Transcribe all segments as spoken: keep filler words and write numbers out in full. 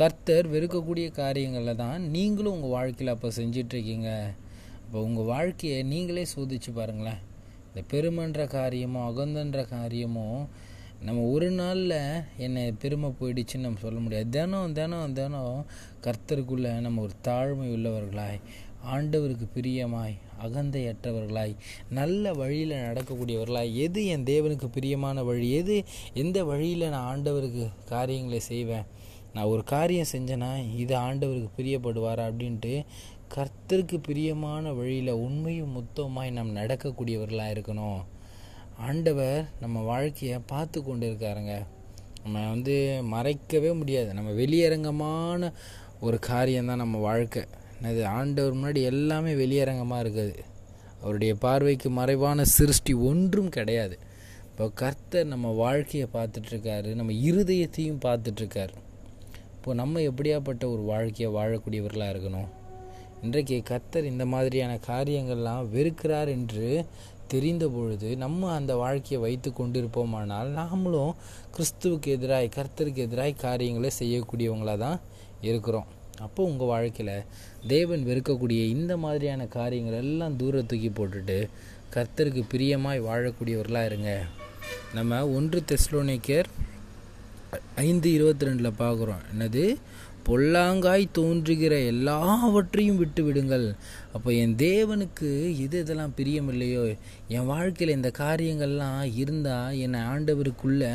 கர்த்தர் வெறுக்கக்கூடிய காரியங்களில் தான் நீங்களும் உங்கள் வாழ்க்கையில் அப்போ செஞ்சிட்ருக்கீங்க. அப்போ உங்கள் வாழ்க்கையை நீங்களே சோதித்து பாருங்களேன். இந்த பெருமைன்ற காரியமோ அகந்தன்ற காரியமோ நம்ம ஒரு நாளில் என்னை பெருமை போயிடுச்சுன்னு நம்ம சொல்ல முடியாது. தினம் தினம் தினம் கர்த்தருக்குள்ளே நம்ம ஒரு தாழ்மை உள்ளவர்களாய், ஆண்டவருக்கு பிரியமாய், அகந்தையற்றவர்களாய், நல்ல வழியில் நடக்கக்கூடியவர்களாய், எது என் தேவனுக்கு பிரியமான வழி, எது எந்த வழியில் நான் ஆண்டவருக்கு காரியங்களை செய்வேன், நான் ஒரு காரியம் செஞ்சேன்னா இது ஆண்டவருக்கு பிரியப்படுவாரா அப்படின்ட்டு கர்த்தருக்கு பிரியமான வழியில் உண்மையும் மொத்தமாய் நாம் நடக்கக்கூடியவர்களாக இருக்கணும். ஆண்டவர் நம்ம வாழ்க்கையை பார்த்து கொண்டு இருக்காருங்க. நம்ம வந்து மறைக்கவே முடியாது. நம்ம வெளியரங்கமான ஒரு காரியம்தான் நம்ம வாழ்க்கை. அது ஆண்டவர் முன்னாடி எல்லாமே வெளியரங்கமாக இருக்குது. அவருடைய பார்வைக்கு மறைவான சிருஷ்டி ஒன்றும் கிடையாது. இப்போ கர்த்தர் நம்ம வாழ்க்கையை பார்த்துட்ருக்காரு, நம்ம இருதயத்தையும் பார்த்துட்ருக்காரு. இப்போ நம்ம எப்படியாப்பட்ட ஒரு வாழ்க்கையை வாழக்கூடியவர்களாக இருக்கணும். இன்றைக்கு கர்த்தர் இந்த மாதிரியான காரியங்கள்லாம் வெறுக்கிறார் என்று தெரிந்த பொழுது நம்ம அந்த வாழ்க்கையை வைத்து கொண்டிருப்போமானால் நாமளும் கிறிஸ்துவுக்கு எதிராய், கர்த்தருக்கு எதிராய் காரியங்களை செய்யக்கூடியவங்களாக தான் இருக்கிறோம். அப்போ உங்கள் வாழ்க்கையில் தேவன் வெறுக்கக்கூடிய இந்த மாதிரியான காரியங்கள் எல்லாம் தூர தூக்கி போட்டுட்டு கர்த்தருக்கு பிரியமாய் வாழக்கூடியவர்களாக இருங்க. நம்ம ஒன்று தெசலோனிக்கேர் ஐந்து இருபத்தி ரெண்டில் பார்க்குறோம், என்னது, பொல்லாங்காய் தோன்றுகிற எல்லாவற்றையும் விட்டு விடுங்கள். அப்போ என் தேவனுக்கு எது இதெல்லாம் பிரியமில்லையோ, என் வாழ்க்கையில் இந்த காரியங்கள்லாம் இருந்தால் என்னை ஆண்டவருக்குள்ளே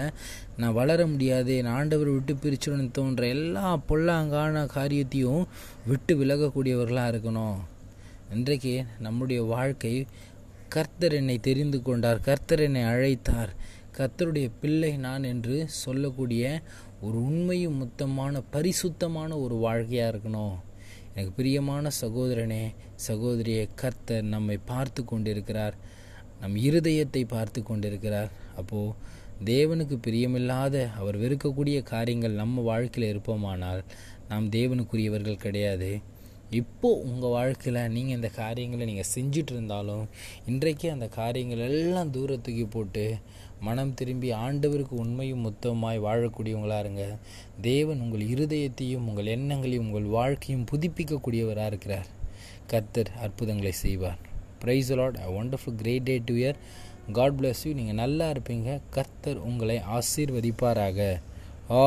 நான் வளர முடியாது, நான் ஆண்டவர் விட்டு பிரிச்சுன்னு தோன்ற எல்லா பொல்லாங்கான காரியத்தையும் விட்டு விலகக்கூடியவர்களாக இருக்கணும். இன்றைக்கு நம்முடைய வாழ்க்கை கர்த்தர் என்னை தெரிந்து கொண்டார், கர்த்தர் என்னை அழைத்தார், கர்த்தருடைய பிள்ளை நான் என்று சொல்லக்கூடிய ஒரு உண்மையும் மொத்தமான பரிசுத்தமான ஒரு வாழ்க்கையாக இருக்கணும். எனக்கு பிரியமான சகோதரனே, சகோதரியை, கர்த்தர் நம்மை பார்த்து கொண்டிருக்கிறார், நம் இருதயத்தை பார்த்து கொண்டிருக்கிறார். அப்போது தேவனுக்கு பிரியமில்லாத, அவர் வெறுக்கக்கூடிய காரியங்கள் நம்ம வாழ்க்கையில் இருப்போமானால் நாம் தேவனுக்குரியவர்கள் கிடையாது. இப்போது உங்கள் வாழ்க்கையில் நீங்கள் இந்த காரியங்களை நீங்கள் செஞ்சிட்டு இருந்தாலும் இன்றைக்கே அந்த காரியங்கள் எல்லாம் தூரத்துக்கு போட்டு மனம் திரும்பி ஆண்டவருக்கு உண்மையும் மொத்தமாய் வாழக்கூடியவங்களாக இருங்க. தேவன் உங்கள் இருதயத்தையும் உங்கள் எண்ணங்களையும் உங்கள் வாழ்க்கையும் புதுப்பிக்கக்கூடியவராக இருக்கிறார். கர்த்தர் அற்புதங்களை செய்வார். Praise the Lord. A wonderful great day to year. God bless you. நீங்கள் நல்லா இருப்பீங்க. கர்த்தர் உங்களை ஆசீர்வதிப்பாராக.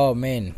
ஆமென்.